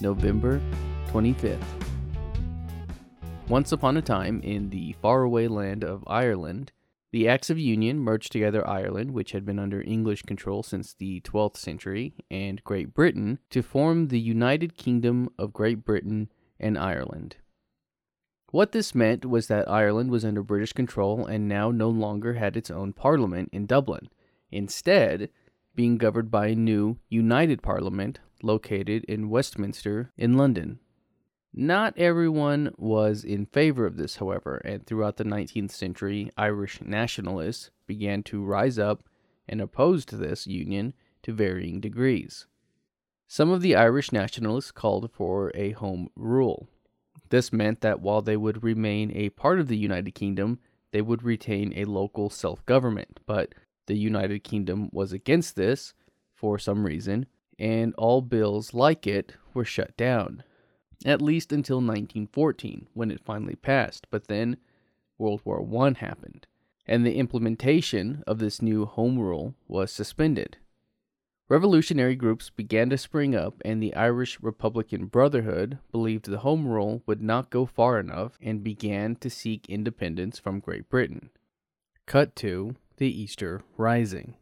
November 25th. Once upon a time, in the faraway land of Ireland, the Acts of Union merged together Ireland, which had been under English control since the 12th century, and Great Britain to form the United Kingdom of Great Britain and Ireland. What this meant was that Ireland was under British control and now no longer had its own parliament in Dublin, instead being governed by a new united parliament located in Westminster in London. Not everyone was in favor of this, however, and throughout the 19th century, Irish nationalists began to rise up and opposed this union to varying degrees. Some of the Irish nationalists called for a home rule. This meant that while they would remain a part of the United Kingdom, they would retain a local self-government, but the United Kingdom was against this for some reason, and all bills like it were shut down, at least until 1914, when it finally passed, but then World War I happened, and the implementation of this new home rule was suspended. Revolutionary groups began to spring up, and the Irish Republican Brotherhood believed the Home Rule would not go far enough and began to seek independence from Great Britain. Cut to the Easter Rising.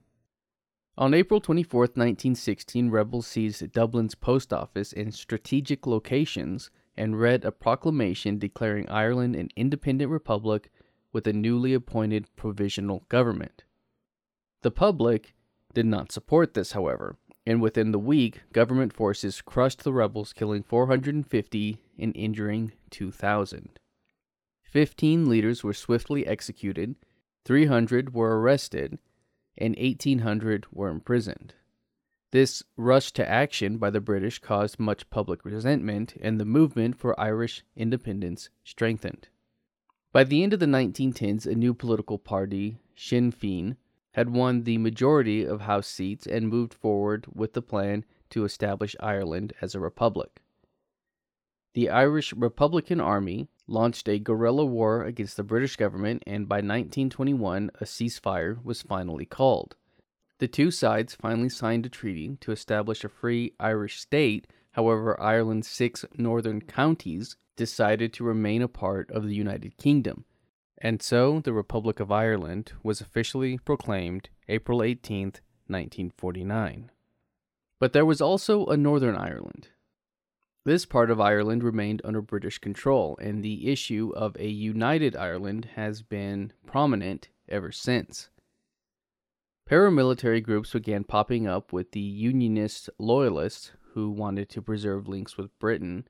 On April 24, 1916, rebels seized Dublin's post office and strategic locations and read a proclamation declaring Ireland an independent republic with a newly appointed provisional government. The public did not support this, however, and within the week, government forces crushed the rebels, killing 450 and injuring 2,000. 15 leaders were swiftly executed, 300 were arrested, and 1,800 were imprisoned. This rush to action by the British caused much public resentment, and the movement for Irish independence strengthened. By the end of the 1910s, a new political party, Sinn Féin, had won the majority of House seats and moved forward with the plan to establish Ireland as a republic. The Irish Republican Army launched a guerrilla war against the British government, and by 1921, a ceasefire was finally called. The two sides finally signed a treaty to establish a free Irish state. However, Ireland's 6 northern counties decided to remain a part of the United Kingdom, and so the Republic of Ireland was officially proclaimed April 18, 1949. But there was also a Northern Ireland. This part of Ireland remained under British control, and the issue of a united Ireland has been prominent ever since. Paramilitary groups began popping up with the Unionist Loyalists, who wanted to preserve links with Britain,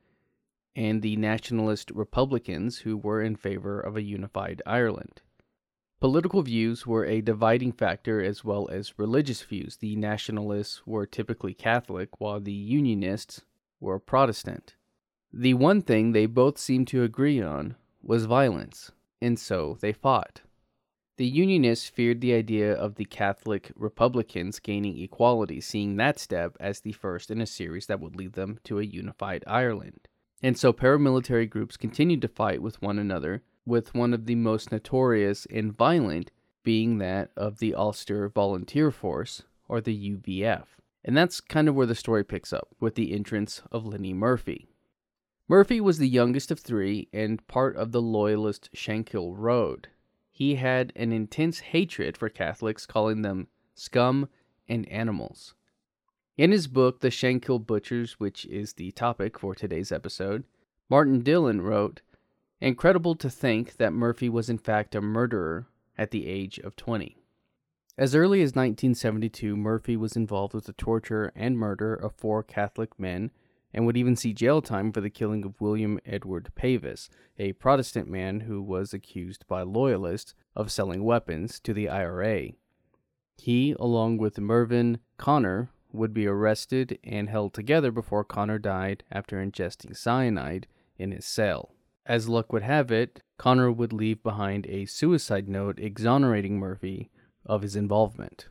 and the nationalist Republicans, who were in favor of a unified Ireland. Political views were a dividing factor, as well as religious views. The nationalists were typically Catholic, while the Unionists were Protestant. The one thing they both seemed to agree on was violence, and so they fought. The Unionists feared the idea of the Catholic Republicans gaining equality, seeing that step as the first in a series that would lead them to a unified Ireland. And so paramilitary groups continued to fight with one another, with one of the most notorious and violent being that of the Ulster Volunteer Force, or the UVF. And that's kind of where the story picks up, with the entrance of Lenny Murphy. Murphy was the youngest of 3 and part of the Loyalist Shankill Road. He had an intense hatred for Catholics, calling them scum and animals. In his book, The Shankill Butchers, which is the topic for today's episode, Martin Dillon wrote, "Incredible to think that Murphy was in fact a murderer at the age of 20. As early as 1972, Murphy was involved with the torture and murder of 4 Catholic men, and would even see jail time for the killing of William Edward Pavis, a Protestant man who was accused by Loyalists of selling weapons to the IRA. He, along with Mervyn Connor, would be arrested and held together before Connor died after ingesting cyanide in his cell. As luck would have it, Connor would leave behind a suicide note exonerating Murphy of his involvement.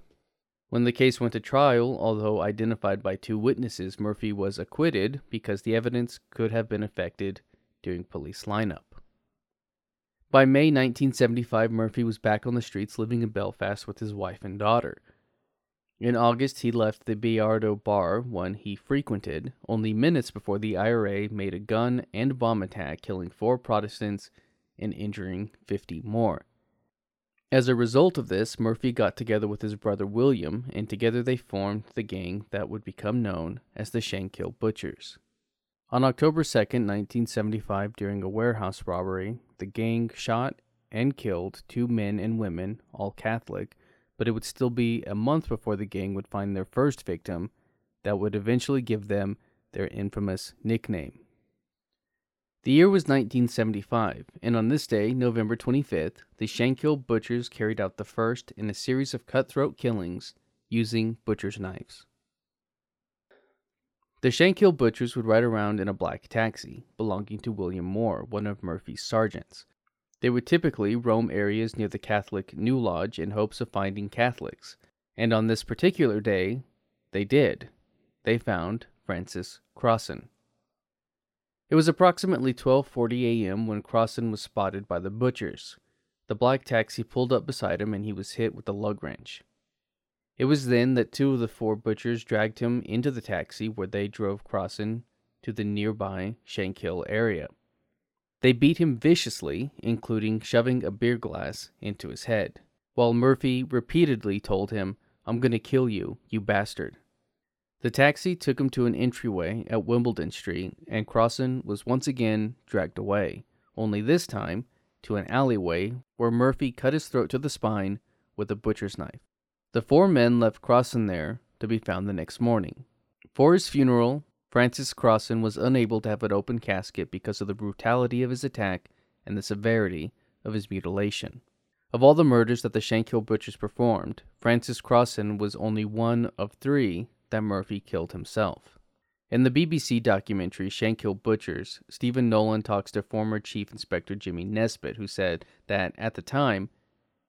When the case went to trial, although identified by two witnesses, Murphy was acquitted because the evidence could have been affected during police lineup. By May 1975, Murphy was back on the streets living in Belfast with his wife and daughter. In August, he left the Beardo Bar, one he frequented, only minutes before the IRA made a gun and bomb attack, killing 4 Protestants and injuring 50 more. As a result of this, Murphy got together with his brother William, and together they formed the gang that would become known as the Shankill Butchers. On October 2, 1975, during a warehouse robbery, the gang shot and killed 2 men and women, all Catholic, but it would still be a month before the gang would find their first victim that would eventually give them their infamous nickname. The year was 1975, and on this day, November 25th, the Shankill Butchers carried out the first in a series of cutthroat killings using butcher's knives. The Shankill Butchers would ride around in a black taxi, belonging to William Moore, one of Murphy's sergeants. They would typically roam areas near the Catholic New Lodge in hopes of finding Catholics, and on this particular day, they did. They found Francis Crossan. It was approximately 12:40 a.m. when Crossan was spotted by the butchers. The black taxi pulled up beside him and he was hit with a lug wrench. It was then that 2 of the 4 butchers dragged him into the taxi where they drove Crossan to the nearby Shankill area. They beat him viciously, including shoving a beer glass into his head, while Murphy repeatedly told him, "I'm gonna kill you, you bastard." The taxi took him to an entryway at Wimbledon Street, and Crossan was once again dragged away, only this time to an alleyway where Murphy cut his throat to the spine with a butcher's knife. The 4 men left Crossan there to be found the next morning. For his funeral, Francis Crossan was unable to have an open casket because of the brutality of his attack and the severity of his mutilation. Of all the murders that the Shankill Butchers performed, Francis Crossan was only one of 3 that Murphy killed himself. In the BBC documentary Shankill Butchers, Stephen Nolan talks to former Chief Inspector Jimmy Nesbitt, who said that, at the time,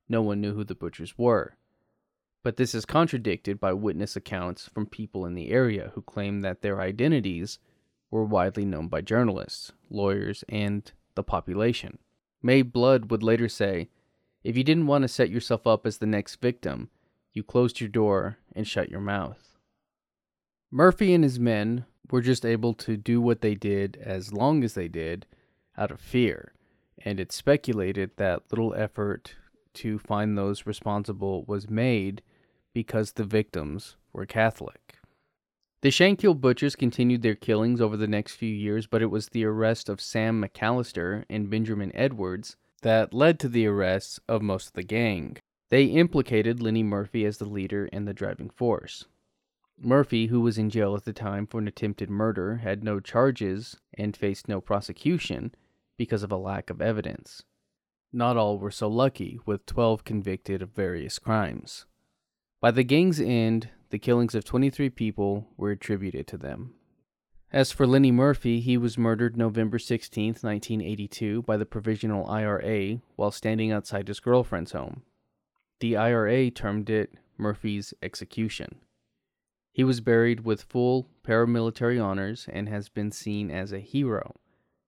no one knew who the butchers were. But this is contradicted by witness accounts from people in the area who claim that their identities were widely known by journalists, lawyers, and the population. May Blood would later say, "If you didn't want to set yourself up as the next victim, you closed your door and shut your mouth." Murphy and his men were just able to do what they did as long as they did out of fear, and it's speculated that little effort to find those responsible was made because the victims were Catholic. The Shankill Butchers continued their killings over the next few years, but it was the arrest of Sam McAllister and Benjamin Edwards that led to the arrests of most of the gang. They implicated Lenny Murphy as the leader and the driving force. Murphy, who was in jail at the time for an attempted murder, had no charges and faced no prosecution because of a lack of evidence. Not all were so lucky, with 12 convicted of various crimes. By the gang's end, the killings of 23 people were attributed to them. As for Lenny Murphy, he was murdered November 16, 1982, by the Provisional IRA while standing outside his girlfriend's home. The IRA termed it Murphy's execution. He was buried with full paramilitary honors and has been seen as a hero.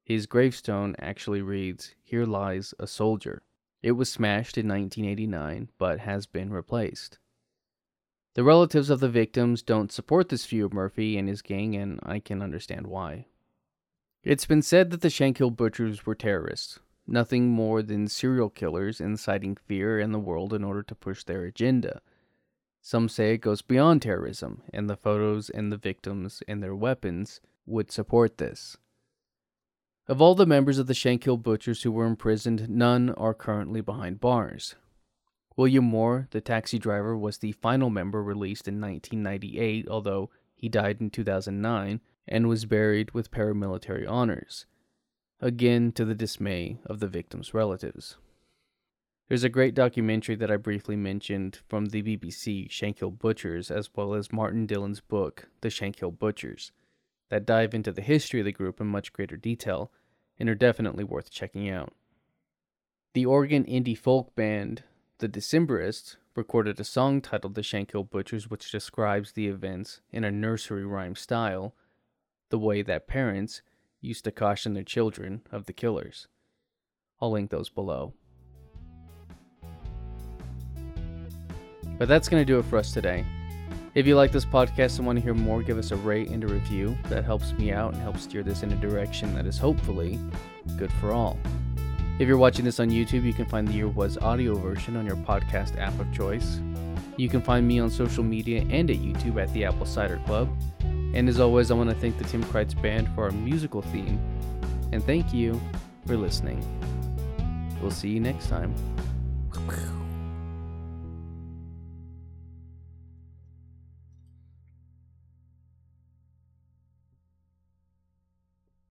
His gravestone actually reads, "Here lies a soldier." It was smashed in 1989, but has been replaced. The relatives of the victims don't support this view of Murphy and his gang, and I can understand why. It's been said that the Shankill Butchers were terrorists, nothing more than serial killers inciting fear in the world in order to push their agenda. Some say it goes beyond terrorism, and the photos and the victims and their weapons would support this. Of all the members of the Shankill Butchers who were imprisoned, none are currently behind bars. William Moore, the taxi driver, was the final member released in 1998, although he died in 2009, and was buried with paramilitary honors, again to the dismay of the victims' relatives. There's a great documentary that I briefly mentioned from the BBC, Shankill Butchers, as well as Martin Dillon's book, The Shankill Butchers, that dive into the history of the group in much greater detail, and are definitely worth checking out. The Oregon indie folk band, The Decemberists, recorded a song titled The Shankill Butchers, which describes the events in a nursery rhyme style, the way that parents used to caution their children of the killers. I'll link those below. But that's going to do it for us today. If you like this podcast and want to hear more, give us a rate and a review. That helps me out and helps steer this in a direction that is hopefully good for all. If you're watching this on YouTube, you can find the Year Was audio version on your podcast app of choice. You can find me on social media and at YouTube at the Apple Cider Club. And as always, I want to thank the Tim Kreitz Band for our musical theme. And thank you for listening. We'll see you next time.